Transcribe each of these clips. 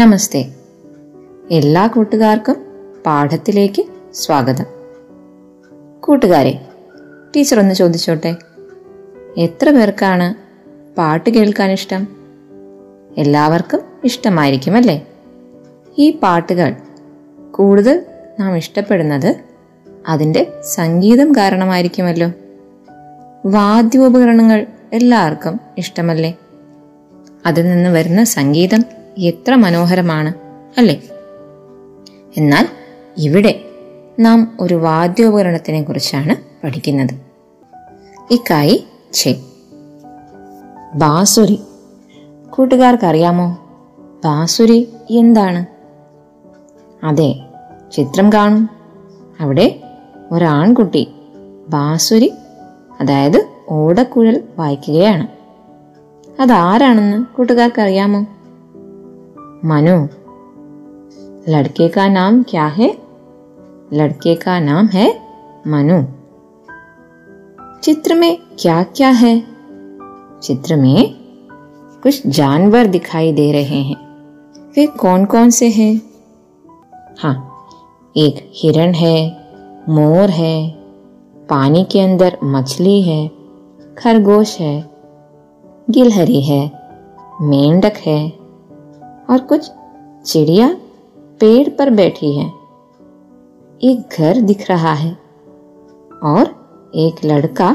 നമസ്തേ, എല്ലാ കൂട്ടുകാർക്കും പാഠത്തിലേക്ക് സ്വാഗതം. കൂട്ടുകാരെ, ടീച്ചർ ഒന്ന് ചോദിച്ചോട്ടെ, എത്ര പേർക്കാണ് പാട്ട് കേൾക്കാൻ ഇഷ്ടം? എല്ലാവർക്കും ഇഷ്ടമായിരിക്കും അല്ലേ? ഈ പാട്ടുകൾ കൂടുതൽ നാം ഇഷ്ടപ്പെടുന്നത് അതിൻ്റെ സംഗീതം കാരണമായിരിക്കുമല്ലോ. വാദ്യോപകരണങ്ങൾ എല്ലാവർക്കും ഇഷ്ടമല്ലേ? അതിൽ നിന്ന് വരുന്ന സംഗീതം എത്ര മനോഹരമാണ് അല്ലേ? എന്നാൽ ഇവിടെ നാം ഒരു വാദ്യോപകരണത്തിനെ കുറിച്ചാണ് പഠിക്കുന്നത്. ഇക്കായി ചെ, ബാസുരി. കൂട്ടുകാർക്കറിയാമോ ബാസുരി എന്താണ്? അതെ, ചിത്രം കാണും. അവിടെ ഒരാൺകുട്ടി ബാസുരി, അതായത് ഓടക്കുഴൽ വായിക്കുകയാണ്. അതാരാണെന്ന് കൂട്ടുകാർക്കറിയാമോ? മനു. ലഡ്കെ കാ നാം ക്യാ ഹെ? ലഡ്കെ കാ നാം ഹെ മനു. ചിത്രമേ ക്യാ ക്യാ ഹെ? ചിത്രമേ कुछ जानवर दिखाई दे रहे हैं. वे कौन कौन से हैं? हाँ, एक हिरण है, मोर है, पानी के अंदर मछली है, खरगोश है, गिलहरी है, मेंढक है और कुछ चिड़िया पेड़ पर बैठी है. एक घर दिख रहा है और एक लड़का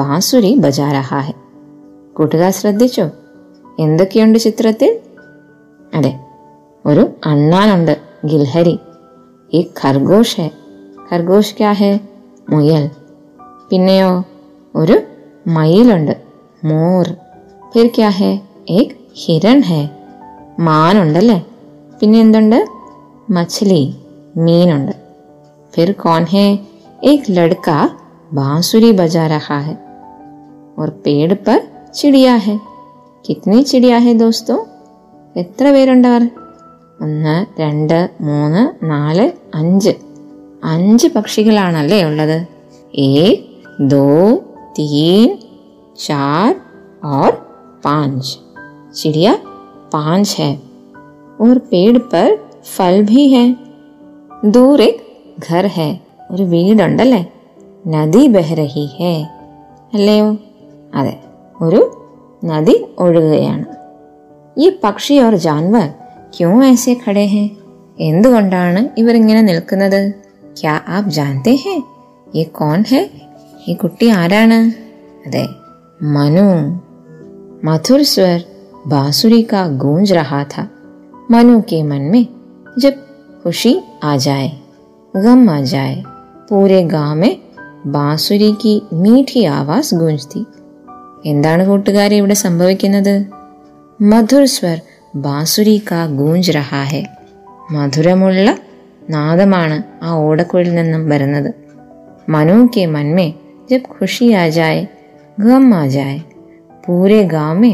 बांसुरी बजा रहा है. കൂട്ടുകാർ ശ്രദ്ധിച്ചോ? എന്തൊക്കെയുണ്ട് ചിത്രത്തിൽ? അതെ, ഒരു അണ്ണാനുണ്ട്, ഗിൽഹരി. ഈ ഖർഗോഷ് ഹെ. ഖർഗോഷ് ക്യാ ഹെ? മുയൽ. പിന്നെയോ ഒരു മയിലുണ്ട്, മോർ. ഫിർ ക്യാ ഹെ? ഏക് ഹിരൺ ഹെ, മാനുണ്ടല്ലേ. പിന്നെ എന്തുണ്ട്? മച്ഛലി, മീനുണ്ട്. ഫിർ കോൺ ഹെ? ഏക് ലഡ്ക ബാൻസുരി ബജാ രഹാ ഹെ ഓർ പേട് പർ ചിടിയാ ഹെ. കിത്നി ചിടിയാ ഹെ ദോസ്തോ? എത്ര പേരുണ്ടവർ? 1 2 3 4 5. 5 പക്ഷികളാണല്ലേ ഉള്ളത്. 1 2 3 4 और 5. ചിടിയാ 5 ഹെ ഓർ പേട് പർ ഫൽ ഭി ഹെ. ദൂർ എക് ഘർ ഹെ, ഒരു വീടുണ്ടല്ലേ. നദി ബഹ് രഹി ഹെ, അല്ലയോ? അതെ, ഒരു നദി ഒഴുകുകയാണ്. ഈ പക്ഷി ഓർ ജാൻവർ ക്യോ ഐസേ ഖടേ ഹെ? എന്തുകൊണ്ടാണ് ഇവരിങ്ങനെ നിൽക്കുന്നത്? ക്യാ ആപ് ജാൻതേ ഹെ യേ കോൺ ഹെ? ഈ കുട്ടി ആരാണ്? അതെ, മനു. മധുർ സ്വർ ബാസുരി കാ ഗൂഞ്ച് രഹാ ഥാ മനു കെ മൻ മേ. ജബ് ഖുഷി ആ ജായേ, ഗം ആ ജായേ, പൂരെ ഗാം മേ ബാസുരി കി മീഠി ആവാസ് ഗൂഞ്ജ്തി. എന്താണ് കൂട്ടുകാരെ ഇവിടെ സംഭവിക്കുന്നത്? മധുർ സ്വർ ബാസുരി കാ ഗൂഞ്ച് രഹാ ഹെ. മധുരമുള്ള നാദമാണ് ആ ഓടക്കുഴലിൽ നിന്നും വരുന്നത്. മനു കെ മൻമേ ജബ് ഖുഷി ആ ജായേ, ഗം ആ ജായേ, പൂരെ ഗാം മേ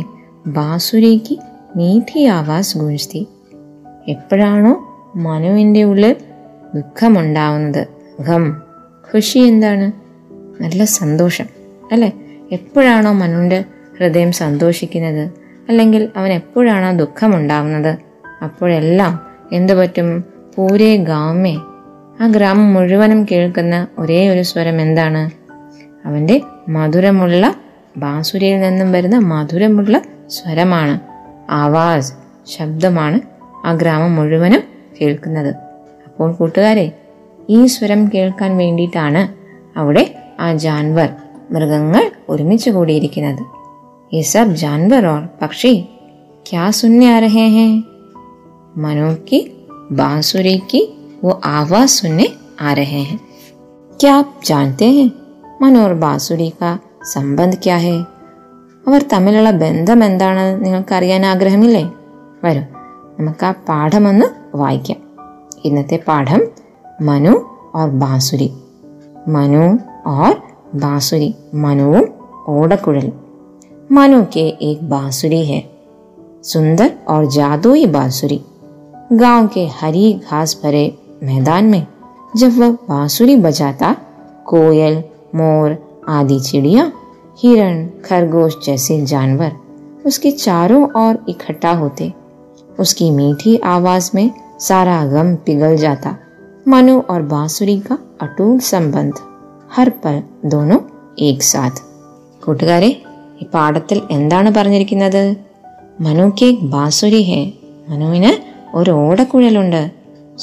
ബാസുരിക്ക് മീഠി ആവാസ് ഗൂഞ്ജ്തി. എപ്പോഴാണോ മനുവിൻ്റെ ഉള്ളിൽ ദുഃഖമുണ്ടാവുന്നത്, ഗം, ഖുഷി എന്താണ്? നല്ല സന്തോഷം അല്ലേ? എപ്പോഴാണോ മനുവിൻ്റെ ഹൃദയം സന്തോഷിക്കുന്നത്, അല്ലെങ്കിൽ അവൻ എപ്പോഴാണോ ദുഃഖമുണ്ടാവുന്നത്, അപ്പോഴെല്ലാം എന്തു പറ്റും? പൂരേ ഗാമേ. ആ ഗ്രാമം മുഴുവനും കേൾക്കുന്ന ഒരേ ഒരു സ്വരം എന്താണ്? അവൻ്റെ മധുരമുള്ള ബാസുരിയിൽ നിന്നും വരുന്ന മധുരമുള്ള സ്വരമാണ്. ആവാസ്, ശബ്ദമാണ് ആ ഗ്രാമം മുഴുവനും കേൾക്കുന്നത്. അപ്പോൾ കൂട്ടുകാരെ, ഈ സ്വരം കേൾക്കാൻ വേണ്ടിയിട്ടാണ് അവിടെ ആ ജാൻവർ, മൃഗങ്ങൾ ഒരുമിച്ച് കൂടിയിരിക്കുന്നത്. ഈ സബ് ജാൻവർ ഓർ പക്ഷി ക്യാ സുന്നി ആ രഹേ ഹെ? മനുക്ക് ബാൻസുരിക്ക് വോ ആവാസ് സുന്നി ആ രഹേ ഹെ. ക്യാ ആപ് ജാൻതേ ഹെ മനു ഓർ ബാൻസുരി കാ സംബന്ധ് ക്യാ ഹെ? അവർ തമ്മിലുള്ള ബന്ധം എന്താണെന്ന് നിങ്ങൾക്കറിയാൻ ആഗ്രഹമില്ലേ? വരും, നമുക്ക് ആ പാഠമൊന്ന് വായിക്കാം. ഇന്നത്തെ പാഠം മനു ഓർ ബാസുരി. മനു ഓർ ബാസുരി, മനുവും ഓടക്കുഴലും. മനു കെ ഏക് ബാസുരി ഹെ, സുന്ദർ ഓർ ജാദുയി बांसुरी. गांव के हरी घास भरे मैदान में जब वह बांसुरी बजाता, कोयल, मोर आदि चिड़िया, हिरण, खरगोश जैसे जानवर उसके चारों ओर इकट्ठा होते. उसकी मीठी आवाज में सारा गम पिघल जाता. मनु और बांसुरी का अटूट संबंध, हर पल दोनों एक साथ. കൂട്ടുകാരെ, ഈ പാഠത്തിൽ എന്താണ് പറഞ്ഞിരിക്കുന്നത്? മനുക്ക് ബാസുരി ഹെ, മനുവിന് ഒരു ഓടക്കുഴലുണ്ട്.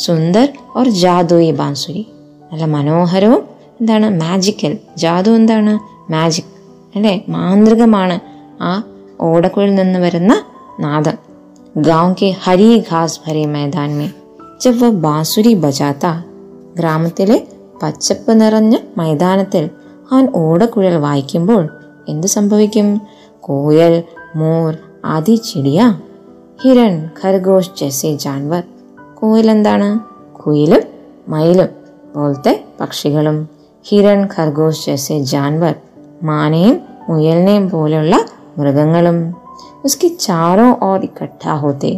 സുന്ദർ ഓർ ജാദുയി ബാസുരി, നല്ല മനോഹരവും എന്താണ് മാജിക്കൽ. ജാദു എന്താണ്? മാജിക് അല്ലേ, മാന്ത്രികമാണ് ആ ഓടക്കുഴലിൽ നിന്ന് വരുന്ന നാദം. ഗാവ് കെ ഹരി ഘാസ് ഭരെ മൈതാൻ മേ ജബ് വ ബാസുരി ബജാത്ത, ഗ്രാമത്തിലെ പച്ചപ്പ് നിറഞ്ഞ മൈതാനത്തിൽ അവൻ ഓടക്കുഴൽ വായിക്കുമ്പോൾ എന്തു സംഭവിക്കും? കോയൽ, മോർ ആദി ചിടിയ, ഹിരൺ, ഖർഗോഷ് ജെസേ ജാൻവർ. കോയിലെന്താണ്? കുയിലും മയിലും പോലത്തെ പക്ഷികളും, ഹിരൺ ഖർഗോഷ് ജെസേ ജാൻവർ മാനയും മുയലിനെയും പോലെയുള്ള മൃഗങ്ങളും. ഉസ്കി ചാരോ ഓർ ഇക്കട്ടാ ഹോത്തെ,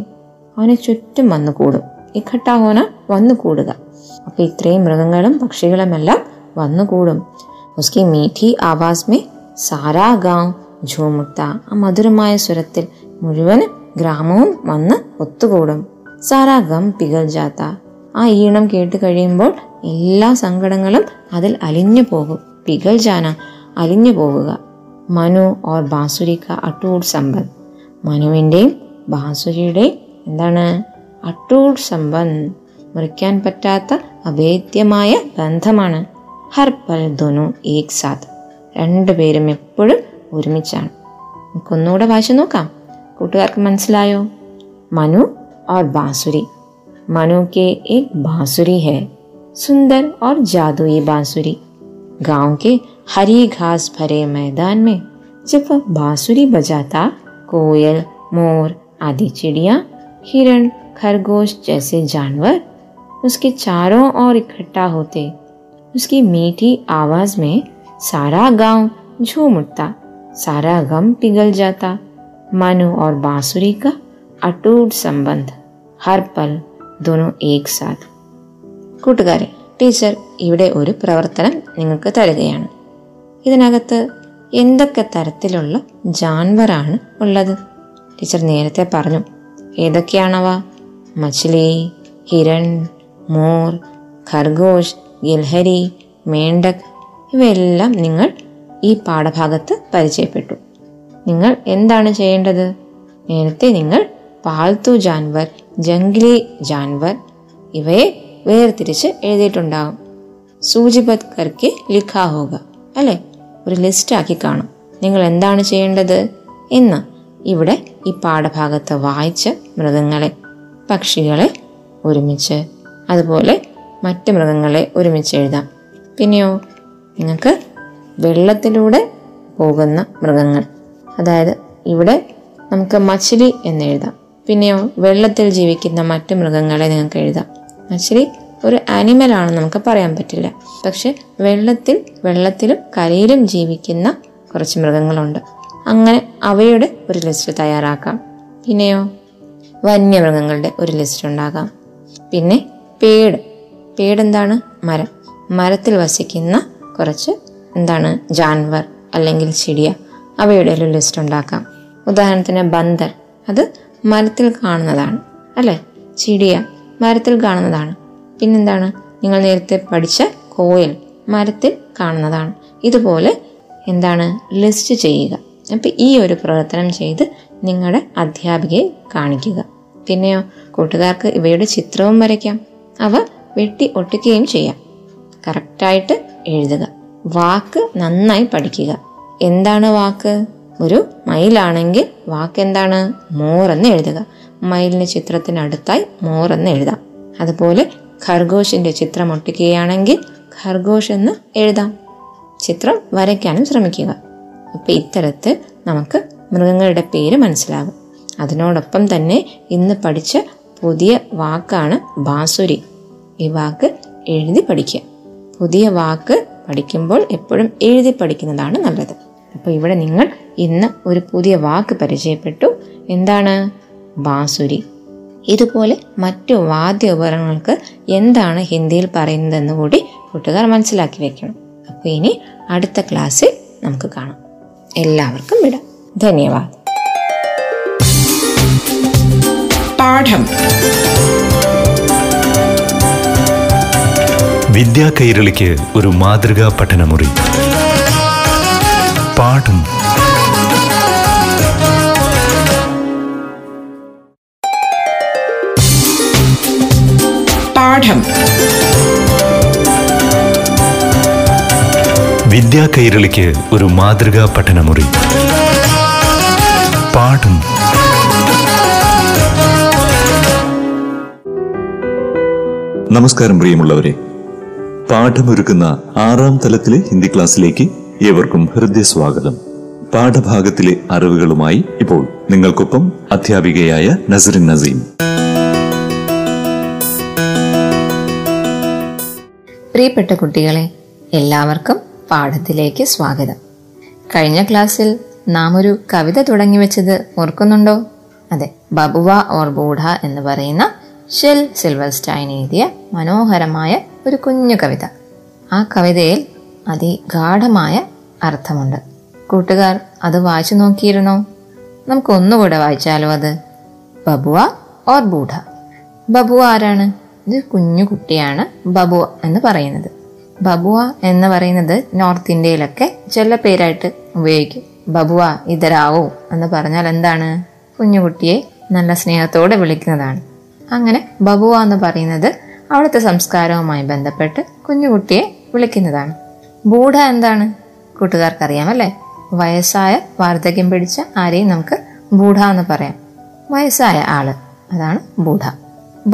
അവനെ ചുറ്റും വന്നു കൂടും. ഇക്കട്ടാ ഹോന വന്നു കൂടുക. അപ്പോൾ ഇത്രയും മൃഗങ്ങളും പക്ഷികളുമെല്ലാം വന്നുകൂടും. ഉസ്കി മീഠി ആവാസ് മേ സാരാ ഗാം ഝൂമുട്ട, ആ മധുരമായ സ്വരത്തിൽ മുഴുവനും ഗ്രാമവും വന്ന് ഒത്തുകൂടും. സാരാ ഗം പിഗൽ ജാത്ത, ആ ഈണം കേട്ട് കഴിയുമ്പോൾ എല്ലാ സങ്കടങ്ങളും അതിൽ അലിഞ്ഞു പോകും. പിഗൽ ജാന, അലിഞ്ഞു പോവുക. മനു ഓർ ബാസുരിക്ക അട്ടൂട്ട് സമ്പൻ, മനുവിൻ്റെയും ബാസുരിയുടെയും എന്താണ് അട്ടൂട്ട് സമ്പൻ, മുറിക്കാൻ പറ്റാത്ത അഭേദ്യമായ ബന്ധമാണ്. ഹർ പൽ ദുനു ഏക് സാത്ത്, രണ്ടുപേരും എപ്പോഴും ഒരുമിച്ചാണ്. നമുക്കൊന്നുകൂടെ വായിച്ചു നോക്കാം. കൂട്ടുകാർക്ക് മനസ്സിലായോ? മനു ഓർ ബാസുരി. മനു കെ ഏക് ബാസുരി ഹെ, സുന്ദർ ഓർ ജാദുയി ബാസുരി. गांव के हरी घास भरे मैदान में जब वह बांसुरी बजाता, कोयल, मोर आदि चिड़िया, हिरण, खरगोश जैसे जानवर उसके चारों ओर इकट्ठा होते. उसकी मीठी आवाज में सारा गांव झूम उठता, सारा गम पिघल जाता. मनु और बांसुरी का अटूट संबंध, हर पल दोनों एक साथ. കൂട്ടുകാരെ, ടീച്ചർ ഇവിടെ ഒരു പ്രവർത്തനം നിങ്ങൾക്ക് തരികയാണ്. ഇതിനകത്ത് എന്തൊക്കെ തരത്തിലുള്ള ജാൻവറാണ് ഉള്ളത്? ടീച്ചർ നേരത്തെ പറഞ്ഞു. ഏതൊക്കെയാണവ? മച്ചിലി, ഹിരൺ, മോർ, ഖർഗോഷ്, ഗിൽഹരി, മേണ്ടക്. ഇവയെല്ലാം നിങ്ങൾ ഈ പാഠഭാഗത്ത് പരിചയപ്പെട്ടു. നിങ്ങൾ എന്താണ് ചെയ്യേണ്ടത്? നേരത്തെ നിങ്ങൾ പാൽത്തു ജാൻവർ, ജംഗ്ലി ജാൻവർ ഇവയെ വേർതിരിച്ച് എഴുതിയിട്ടുണ്ടാകും. സൂചിബദ് കർക്കെ ലിഖാ ഹോഗ അല്ലേ, ഒരു ലിസ്റ്റാക്കി കാണും. നിങ്ങൾ എന്താണ് ചെയ്യേണ്ടത് എന്ന് ഇവിടെ ഈ പാഠഭാഗത്ത് വായിച്ച മൃഗങ്ങളെ, പക്ഷികളെ ഒരുമിച്ച്, അതുപോലെ മറ്റ് മൃഗങ്ങളെ ഒരുമിച്ച് എഴുതാം. പിന്നെയോ നിങ്ങൾക്ക് വെള്ളത്തിലൂടെ പോകുന്ന മൃഗങ്ങൾ, അതായത് ഇവിടെ നമുക്ക് മച്ചിലി എന്നെഴുതാം. പിന്നെയോ വെള്ളത്തിൽ ജീവിക്കുന്ന മറ്റ് മൃഗങ്ങളെ നിങ്ങൾക്ക് എഴുതാം. മച്ചിലി ഒരു ആനിമലാണെന്ന് നമുക്ക് പറയാൻ പറ്റില്ല, പക്ഷെ വെള്ളത്തിലും കരയിലും ജീവിക്കുന്ന കുറച്ച് മൃഗങ്ങളുണ്ട്. അങ്ങനെ അവയുടെ ഒരു ലിസ്റ്റ് തയ്യാറാക്കാം. പിന്നെയോ വന്യമൃഗങ്ങളുടെ ഒരു ലിസ്റ്റ് ഉണ്ടാകാം. പിന്നെ പേട്, പേടെന്താണ്? മരം, മരത്തിൽ വസിക്കുന്ന കുറച്ച് എന്താണ് ജാൻവർ അല്ലെങ്കിൽ ചിടിയ, അവയുടെ ഒരു ലിസ്റ്റ് ഉണ്ടാക്കാം. ഉദാഹരണത്തിന് ബന്ദർ, അത് മരത്തിൽ കാണുന്നതാണ് അല്ലേ. ചിടിയ മരത്തിൽ കാണുന്നതാണ്. പിന്നെന്താണ്? നിങ്ങൾ നേരത്തെ പഠിച്ച കോയൽ മരത്തിൽ കാണുന്നതാണ്. ഇതുപോലെ എന്താണ് ലിസ്റ്റ് ചെയ്യുക. അപ്പം ഈ ഒരു പ്രവർത്തനം ചെയ്ത് നിങ്ങളുടെ അധ്യാപികയെ കാണിക്കുക. പിന്നെയോ കൂട്ടുകാർക്ക് ഇവയുടെ ചിത്രവും വരയ്ക്കാം. അവ വെട്ടി ഒട്ടിക്കുകയും ചെയ്യാം. കറക്റ്റായിട്ട് എഴുതുക. വാക്ക് നന്നായി പഠിക്കുക. എന്താണ് വാക്ക്? ഒരു മയിലാണെങ്കിൽ വാക്ക് എന്താണ്? മോറെന്ന് എഴുതുക. മയിലിൻ്റെ ചിത്രത്തിനടുത്തായി മോറെന്ന് എഴുതാം. അതുപോലെ ഖർഗോഷിൻ്റെ ചിത്രം ഒട്ടിക്കുകയാണെങ്കിൽ ഖർഗോഷ് എന്ന് എഴുതാം. ചിത്രം വരയ്ക്കാനും ശ്രമിക്കുക. അപ്പോൾ ഇത്തരത്തിൽ നമുക്ക് മൃഗങ്ങളുടെ പേര് മനസ്സിലാകും. അതിനോടൊപ്പം തന്നെ ഇന്ന് പഠിച്ച പുതിയ വാക്കാണ് ബാസുരി. ഈ വാക്ക് എഴുതി പഠിക്കുക. പുതിയ വാക്ക് പഠിക്കുമ്പോൾ എപ്പോഴും എഴുതി പഠിക്കുന്നതാണ് നല്ലത്. അപ്പോൾ ഇവിടെ നിങ്ങൾ ഇന്ന് ഒരു പുതിയ വാക്ക് പരിചയപ്പെട്ടു. എന്താണ്? ബാസുരി. ഇതുപോലെ മറ്റു വാദ്യ ഉപകരണങ്ങൾക്ക് എന്താണ് ഹിന്ദിയിൽ പറയുന്നതെന്ന് കൂടി കൂട്ടുകാർ മനസ്സിലാക്കി വെക്കണം. അപ്പോൾ ഇനി അടുത്ത ക്ലാസ്സിൽ നമുക്ക് കാണാം. എല്ലാവർക്കും വിടാം. ധന്യവാദം. പാഠം വിദ്യാ കൈരളിക്ക് ഒരു മാതൃകാ പഠനമുറി. പാഠം പാഠം വിദ്യാ കൈരളിക്ക് ഒരു മാതൃകാ പഠനമുറി. പാഠം നമസ്കാരം പ്രിയമുള്ളവരെ. പാഠമൊരുക്കുന്ന 6ാം തലത്തിലെ ഹിന്ദി ക്ലാസ്സിലേക്ക് ഏവർക്കും ഹൃദയസ്വാഗതം. പാഠഭാഗത്തിലെ അറിവുകളുമായി ഇപ്പോൾ നിങ്ങൾക്കൊപ്പം അധ്യാപികയായ നസ്റിൻ നസീം. പ്രിയപ്പെട്ട കുട്ടികളെ, എല്ലാവർക്കും പാഠത്തിലേക്ക് സ്വാഗതം. കഴിഞ്ഞ ക്ലാസ്സിൽ നാം ഒരു കവിത തുടങ്ങി വെച്ചത് ഓർക്കുന്നുണ്ടോ? അതെ, ബബുവ ഓർ ബൂഢ എന്ന് പറയുന്ന ഷെൽ സിൽവർസ്റ്റൈൻ എഴുതിയ മനോഹരമായ ഒരു കുഞ്ഞു കവിത. ആ കവിതയിൽ അതിഗാഢമായ അർത്ഥമുണ്ട്. കൂട്ടുകാർ അത് വായിച്ചു നോക്കിയിരുന്നോ? നമുക്കൊന്നുകൂടെ വായിച്ചാലോ അത്? ബബുവ ഓർ ബൂഢ. ബബുവ ആരാണ്? ഇത് കുഞ്ഞു കുട്ടിയാണ് ബബുവ എന്ന് പറയുന്നത്. ബബുവ എന്ന് പറയുന്നത് നോർത്ത് ഇന്ത്യയിലൊക്കെ ചില പേരായിട്ട് ഉപയോഗിക്കും. ബബുവ ഇതരാവോ എന്ന് പറഞ്ഞാൽ എന്താണ്? കുഞ്ഞുകുട്ടിയെ നല്ല സ്നേഹത്തോടെ വിളിക്കുന്നതാണ്. അങ്ങനെ ബബുവ എന്ന് പറയുന്നത് അവിടുത്തെ സംസ്കാരവുമായി ബന്ധപ്പെട്ട് കുഞ്ഞുകുട്ടിയെ വിളിക്കുന്നതാണ്. ബൂഢ എന്താണ്? കൂട്ടുകാർക്കറിയാമല്ലേ? വയസ്സായ, വാർദ്ധക്യം പിടിച്ച ആരെയും നമുക്ക് ബൂഢ എന്ന് പറയാം. വയസ്സായ ആള്, അതാണ് ബൂഢ.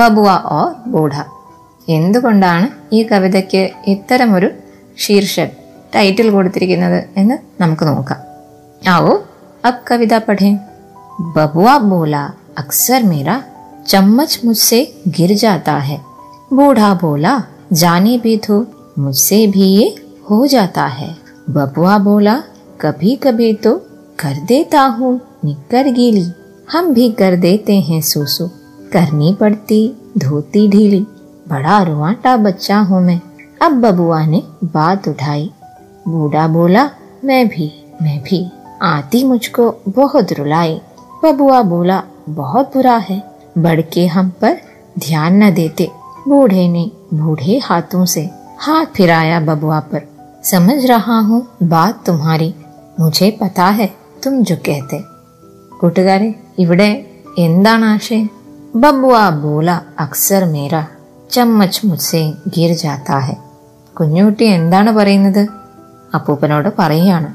ബബുവ ഓ ബൂഢ. എന്തുകൊണ്ടാണ് ഈ കവിതയ്ക്ക് ഇത്തരമൊരു ശീർഷകം, ടൈറ്റിൽ കൊടുത്തിരിക്കുന്നത് എന്ന് നമുക്ക് നോക്കാം. ആവോ അബ് കവിത പഠേ. ബബുവ ബോല അക്സർ മേരാ चम्मच मुझसे गिर जाता है, बूढ़ा बोला जाने भी दो मुझसे भी ये हो जाता है, बबुआ बोला कभी कभी तो कर देता हूँ निक्कर गीली, हम भी कर देते हैं सूसू, करनी पड़ती धोती ढीली, बड़ा रुआटा बच्चा हूँ मैं। अब बबुआ ने बात उठाई, बूढ़ा बोला मैं भी आती मुझको बहुत रुलाई, बबुआ बोला बहुत बुरा है, बढ़ के हम पर ध्यान न देते, बूढ़े ने बूढ़े हाथों से हाथ फिराया बबुआ पर, समझ रहा हूँ बात तुम्हारी, मुझे पता है तुम जो कहते। കൂട്ടുകാരെ, ഇവിടെ എന്താണ് ആശയം? ബബുവ ബോല അക്സർ മേരാ ചമ്മച്ച് മുസ്സേ ഗിർ ജാതാ ഹെ. കുഞ്ഞുകുട്ടി എന്താണ് പറയുന്നത്? അപ്പൂപ്പനോട് പറയുകയാണ്,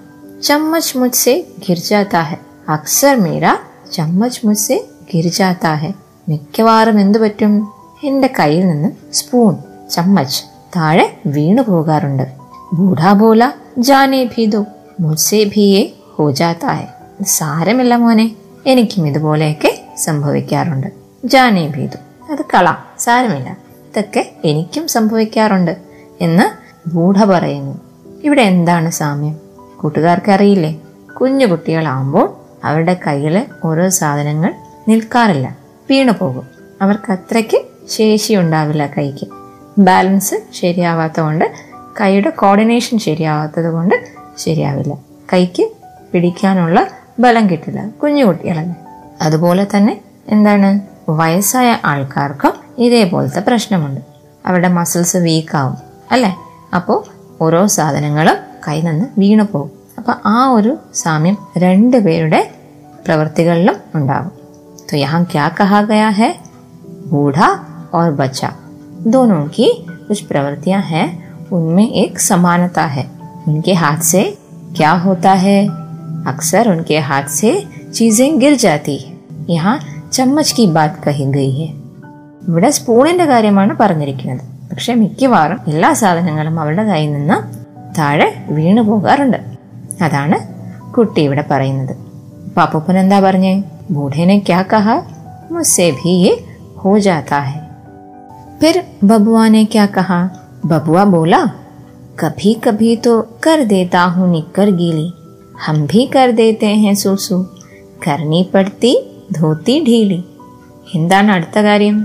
ചമ്മച്ച് മുസ്സേ ഗിർ ജാതാ ഹെ, അക്സർ മേരാ ചമ്മച്ച് മുസ്സേ ഗിർ ജാതാ ഹെ. മിക്കവാറും എന്തു പറ്റും? എൻ്റെ കയ്യിൽ നിന്ന് സ്പൂൺ, ചമ്മച്ച് താഴെ വീണു പോകാറുണ്ട്. ബൂഢാ ബോല ജാനേ ഭീദോ മുസേ ഭീയെ ഹോജാതായ്. സാരമില്ല മോനെ, എനിക്കും ഇതുപോലെയൊക്കെ സംഭവിക്കാറുണ്ട്. ജാനേ ഭീദോ, അത് കള, സാരമില്ല, ഇതൊക്കെ എനിക്കും സംഭവിക്കാറുണ്ട് എന്ന് ബൂഢ പറയുന്നു. ഇവിടെ എന്താണ് സാമ്യം? കൂട്ടുകാർക്ക് അറിയില്ലേ? കുഞ്ഞു കുട്ടികളാകുമ്പോൾ അവരുടെ കയ്യിൽ ഓരോ സാധനങ്ങൾ നിൽക്കാറില്ല, വീണു പോകും. അവർക്ക് അത്രയ്ക്ക് ശേഷിയുണ്ടാവില്ല, കൈക്ക് ബാലൻസ് ശരിയാവാത്തത് കൊണ്ട്, കൈയുടെ കോർഡിനേഷൻ ശരിയാവാത്തത് കൊണ്ട് ശരിയാവില്ല, കൈക്ക് പിടിക്കാനുള്ള ബലം കിട്ടില്ല, കുഞ്ഞുകുട്ടികളല്ലേ. അതുപോലെ തന്നെ എന്താണ്, വയസ്സായ ആൾക്കാർക്കും ഇതേപോലത്തെ പ്രശ്നമുണ്ട്. അവരുടെ മസിൽസ് വീക്കാവും അല്ലേ? അപ്പോൾ ഓരോ സാധനങ്ങളും കൈ നിന്ന് വീണു പോകും. അപ്പോൾ ആ ഒരു സാമ്യം രണ്ടു പേരുടെ പ്രവൃത്തികളിലും ഉണ്ടാകും. तो यहाँ क्या कहा गया है? बूढ़ा और बच्चा दोनों की कुछ प्रवृत्तियां हैं, उनमें एक समानता है। उनके हाथ से क्या होता है? अक्सर उनके हाथ से चीजें गिर जाती है। यहाँ चम्मच की बात कही गई है. ഇവിടെ സ്പൂണിന്റെ കാര്യമാണ് പറഞ്ഞിരിക്കുന്നത്. പക്ഷെ മിക്കവാറും എല്ലാ സാധനങ്ങളും അവരുടെ കയ്യിൽ നിന്ന് താഴെ വീണു പോകാറുണ്ട്. അതാണ് കുട്ടി ഇവിടെ പറയുന്നത്. പാപ്പുപ്പൻ എന്താ പറഞ്ഞേ? बूढ़े ने क्या कहा? मुझसे भी ये हो जाता है। फिर बबुआ ने क्या कहा? बबुआ बोला, कभी कभी तो कर देता हूँ निक्कर गीली, हम भी कर देते हैं सुसु, करनी पड़ती धोती ढीली। എന്താണ് അടുത്ത കാര്യം?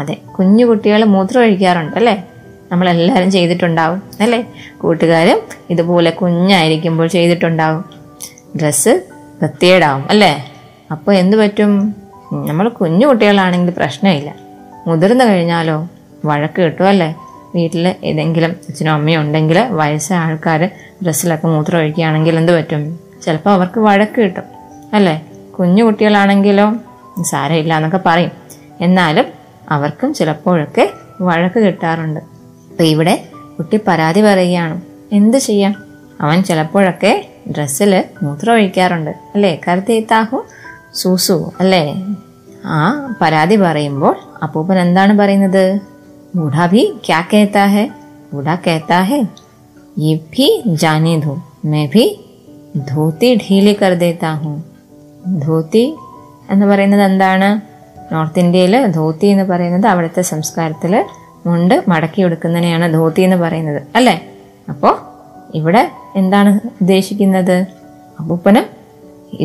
അതെ, കുഞ്ഞു കുട്ടികൾ മൂത്രം ഒഴിക്കാറുണ്ടല്ലേ? നമ്മളെല്ലാവരും ചെയ്തിട്ടുണ്ടാവും അല്ലേ? കൂട്ടുകാരും ഇതുപോലെ കുഞ്ഞായിരിക്കുമ്പോൾ ചെയ്തിട്ടുണ്ടാവും. ഡ്രസ്സ് വൃത്തികേടാവും അല്ലേ? അപ്പോൾ എന്തു പറ്റും? നമ്മൾ കുഞ്ഞു കുട്ടികളാണെങ്കിൽ പ്രശ്നമില്ല, മുതിർന്നു കഴിഞ്ഞാലോ വഴക്ക് കിട്ടും അല്ലേ? വീട്ടിൽ ഏതെങ്കിലും അച്ഛനും അമ്മയും ഉണ്ടെങ്കിൽ വയസ്സായ ആൾക്കാർ ഡ്രസ്സിലൊക്കെ മൂത്രം ഒഴിക്കുകയാണെങ്കിൽ എന്ത് പറ്റും? ചിലപ്പോൾ അവർക്ക് വഴക്ക് കിട്ടും അല്ലേ? കുഞ്ഞു കുട്ടികളാണെങ്കിലോ സാരമില്ല എന്നൊക്കെ പറയും, എന്നാലും അവർക്കും ചിലപ്പോഴൊക്കെ വഴക്ക് കിട്ടാറുണ്ട്. അപ്പോൾ ഇവിടെ കുട്ടി പരാതി പറയുകയാണ്, എന്ത് ചെയ്യാം? അവൻ ചിലപ്പോഴൊക്കെ ഡ്രസ്സിൽ മൂത്രം ഒഴിക്കാറുണ്ട് അല്ലേ? കരുതേത്താഹു സൂസു അല്ലേ? ആ പരാതി പറയുമ്പോൾ അപ്പൂപ്പൻ എന്താണ് പറയുന്നത്? ബൂഢാ ഭി ക്യാ കേത്താ ഹെ? ബൂഢാ കേത്താ ഹെ യേ ഭി ജാനേ ദോ, മേ ഭി ധോത്തി ഢീലി കർ ദേത്താ ഹൂ. ധോത്തി എന്ന് പറയുന്നത് എന്താണ്? നോർത്ത് ഇന്ത്യയിൽ ധോത്തി എന്ന് പറയുന്നത് അവിടുത്തെ സംസ്കാരത്തിൽ മുണ്ട് മടക്കി എടുക്കുന്നതിനെയാണ് ധോത്തി എന്ന് പറയുന്നത് അല്ലേ? അപ്പോൾ ഇവിടെ എന്താണ് ഉദ്ദേശിക്കുന്നത്? അപ്പൂപ്പന്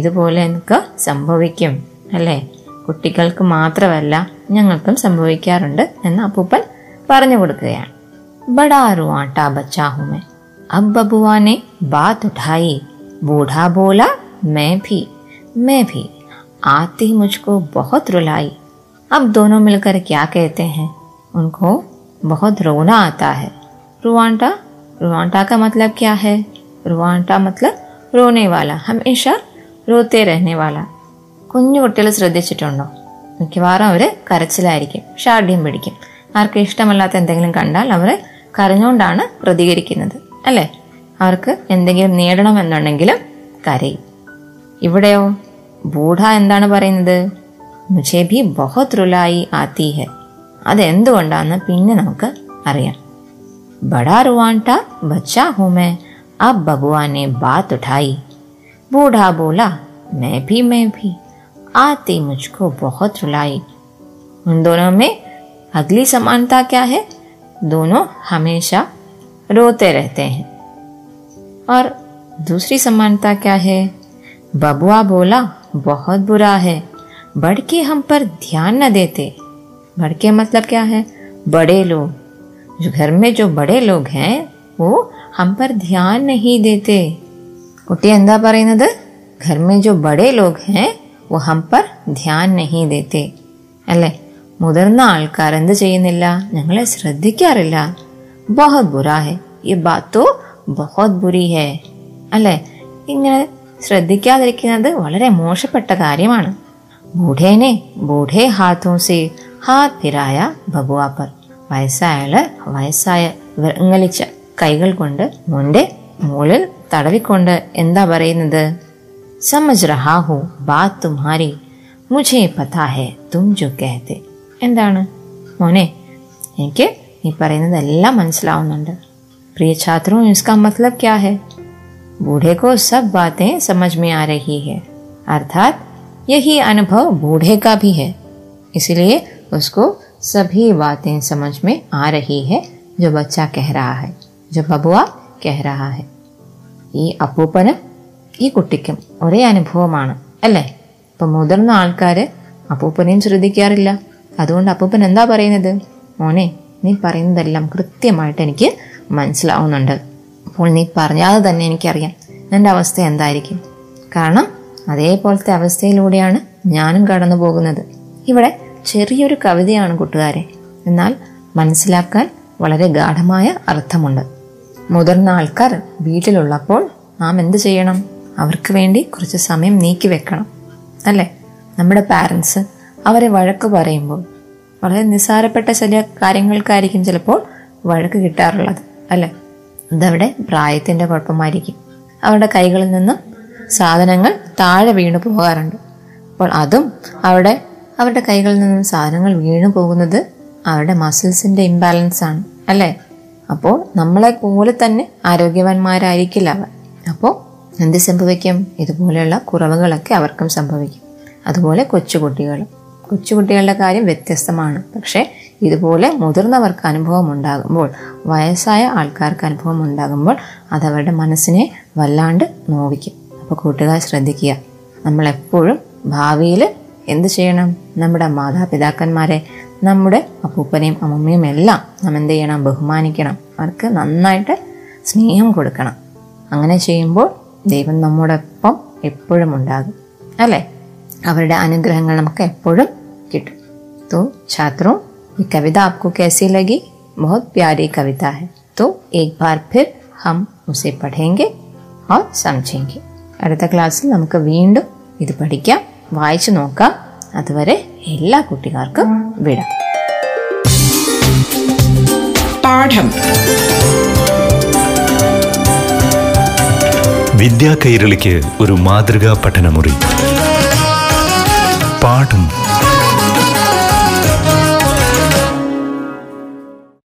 ഇതുപോലെ എനിക്ക് സംഭവിക്കും അല്ലേ? കുട്ടികൾക്ക് മാത്രമല്ല ഞങ്ങൾക്കും സംഭവിക്കാറുണ്ട് എന്ന് അപ്പൂപ്പൻ പറഞ്ഞു കൊടുക്കുകയാണ്. ബഡാറു ആട്ടാ ബച്ചാഹുമേ അബ് ബബുവാനെ ബാത് ഉഠായി ബൂഢാ ബോലാ മേ ഭി ആത്തി മുജ്കോ ബഹുത് റുലായി അബ് ദോനോ മിൽക്കർ ക്യാ കേത്തെ ഹെ ഉൻകോ ബഹുത് റോനാ ആതാ ഹെ റുവാൻട്ടാ रुआंटा का मतलब क्या है? रुआंटा मतलब रोने वाला, हमेशा रोते रहने वाला. കുഞ്ഞു കുട്ടികൾ ശ്രദ്ധിച്ചിട്ടുണ്ടോ? മിക്കവാറും അവർ കരച്ചിലായിരിക്കും, ഷാഠ്യം പിടിക്കും. ആർക്ക് ഇഷ്ടമല്ലാത്ത എന്തെങ്കിലും കണ്ടാൽ അവർ കരഞ്ഞുകൊണ്ടാണ് പ്രതികരിക്കുന്നത് അല്ലേ? അവർക്ക് എന്തെങ്കിലും നേടണമെന്നുണ്ടെങ്കിലും കരയും. ഇവിടെയോ ബൂഢ എന്താണ് പറയുന്നത്? മുജേ ഭി ബഹുത് റുലായി ആത്തി ഹെ. അതെന്തുകൊണ്ടാണെന്ന് പിന്നെ നമുക്ക് അറിയാം. बड़ा रुआंटा बच्चा हूँ मैं, अब बबुआ ने बात उठाई. बूढ़ा बोला मैं भी आती मुझको बहुत रुलाई. उन दोनों में अगली समानता क्या है? दोनों हमेशा रोते रहते हैं. और दूसरी समानता क्या है? बबुआ बोला बहुत बुरा है, बढ़ के हम पर ध्यान न देते. बढ़ के मतलब क्या है? बड़े लोग, घर में जो बड़े लोग हैं वो हम पर ध्यान नहीं देते. കുട്ടി എന്താ പറയുന്നത്? घर में जो बड़े लोग हैं वो हम पर ध्यान नहीं देते അല്ലേ? മുതിർന്ന ആൾക്കാരെന്ത് ചെയ്യുന്നില്ല? ഞങ്ങളെ ശ്രദ്ധിക്കാറില്ല. ബഹുത് ബുരാ ഹെ, ഈ ബാത്തോ ബഹുത് ബുരി ഹെ അല്ലേ? ഇങ്ങനെ ശ്രദ്ധിക്കാതിരിക്കുന്നത് വളരെ മോശപ്പെട്ട കാര്യമാണ്. ബൂഢേനെ ബൂഢേ ഹാത്തോ സെ ഹാത്ത് ഫിരായ ബബുവാ പർ. വയസ്സായാൽ വയസ്സായ വിറങ്ങലിച്ച കൈകൾ കൊണ്ട് മുൻ്റെ മുകളിൽ തടവിക്കൊണ്ട് എന്താ പറയുന്നത്? സമജ് റഹാ ഹൂ ബാത് തുമ്ഹാരി മുജേ പതാ ഹെ തും ജോ കെഹത്തെ. എന്താണ് മോനെ, എനിക്ക് നീ പറയുന്നതെല്ലാം മനസ്സിലാവുന്നുണ്ട്. പ്രിയ ഛാത്രോ ഇസ്കാ മത്ലബ് ക്യാ ഹെ? ബൂഢേ കോ സബ് ബാത്തേ സമജ് മേ ആ രഹി ഹെ, അർത്ഥാത് യഹി അനുഭവ് ബൂഢേ കാ ഭി ഹെ, ഇസിലിയെ ഉസ്കോ सभी बातें समझ में आ रही है जो बच्चा कह रहा है, जो ബബുവ कह रहा है. ഈ അപ്പൂപ്പനും ഈ കുട്ടിക്കും ഒരേ അനുഭവമാണ് അല്ലേ? ഇപ്പം മുതിർന്ന ആൾക്കാർ അപ്പൂപ്പനെയും ശ്രദ്ധിക്കാറില്ല. അതുകൊണ്ട് അപ്പൂപ്പൻ എന്താ പറയുന്നത്? മോനെ, നീ പറയുന്നതെല്ലാം കൃത്യമായിട്ട് എനിക്ക് മനസ്സിലാവുന്നുണ്ട്. അപ്പോൾ നീ പറഞ്ഞാൽ തന്നെ എനിക്കറിയാം എൻ്റെ അവസ്ഥ എന്തായിരിക്കും, കാരണം അതേപോലത്തെ അവസ്ഥയിലൂടെയാണ് ഞാനും കടന്നു പോകുന്നത്. ഇവിടെ ചെറിയൊരു കവിതയാണ് കൂട്ടുകാരെ, എന്നാൽ മനസ്സിലാക്കാൻ വളരെ ഗാഢമായ അർത്ഥമുണ്ട്. മുതിർന്ന ആൾക്കാർ വീട്ടിലുള്ളപ്പോൾ നാം എന്ത് ചെയ്യണം? അവർക്ക് വേണ്ടി കുറച്ച് സമയം നീക്കി വെക്കണം അല്ലേ? നമ്മുടെ പാരൻസ് അവരെ വഴക്ക് പറയുമ്പോൾ വളരെ നിസ്സാരപ്പെട്ട ചില കാര്യങ്ങൾക്കായിരിക്കും ചിലപ്പോൾ വഴക്ക് കിട്ടാറുള്ളത് അല്ലേ? അതവിടെ പ്രായത്തിൻ്റെ കുഴപ്പമായിരിക്കും. അവരുടെ കൈകളിൽ നിന്നും സാധനങ്ങൾ താഴെ വീണു പോകാറുണ്ട്. അപ്പോൾ അതും അവിടെ അവരുടെ കൈകളിൽ നിന്നും സാധനങ്ങൾ വീണു പോകുന്നത് അവരുടെ മസിൽസിൻ്റെ ഇംബാലൻസ് ആണ് അല്ലേ? അപ്പോൾ നമ്മളെ പോലെ തന്നെ ആരോഗ്യവാന്മാരായിരിക്കില്ല അവർ. അപ്പോൾ എന്ത് സംഭവിക്കും? ഇതുപോലെയുള്ള കുറവുകളൊക്കെ അവർക്കും സംഭവിക്കും. അതുപോലെ കൊച്ചുകുട്ടികളും, കൊച്ചുകുട്ടികളുടെ കാര്യം വ്യത്യസ്തമാണ്. പക്ഷേ ഇതുപോലെ മുതിർന്നവർക്ക് അനുഭവം ഉണ്ടാകുമ്പോൾ, വയസ്സായ ആൾക്കാർക്ക് അനുഭവം ഉണ്ടാകുമ്പോൾ അതവരുടെ മനസ്സിനെ വല്ലാണ്ട് നോവിക്കും. അപ്പോൾ കൂട്ടുകാർ ശ്രദ്ധിക്കുക, നമ്മളെപ്പോഴും ഭാവിയിൽ എന്ത് ചെയ്യണം? നമ്മുടെ മാതാപിതാക്കന്മാരെ, നമ്മുടെ അപ്പൂപ്പനെയും അമ്മൂമ്മയും എല്ലാം നാം എന്ത് ചെയ്യണം? ബഹുമാനിക്കണം. അവർക്ക് നന്നായിട്ട് സ്നേഹം കൊടുക്കണം. അങ്ങനെ ചെയ്യുമ്പോൾ ദൈവം നമ്മോടൊപ്പം എപ്പോഴും ഉണ്ടാകും, അല്ലേ? അവരുടെ അനുഗ്രഹങ്ങൾ നമുക്ക് എപ്പോഴും കിട്ടും. तो छात्रों, ये कविता आपको कैसी लगी? बहुत प्यारी कविता है। तो एक बार फिर हम उसे पढ़ेंगे और समझेंगे. അടുത്ത ക്ലാസ്സിൽ നമുക്ക് വീണ്ടും ഇത് പഠിക്കാം, വായിച്ചു നോക്കാം. അതുവരെ എല്ലാ കുട്ടികൾക്കും വിടാം. പാഠം വിദ്യാ കൈരളിക്ക് ഒരു മാതൃകാ പഠനമുറി. പാഠം.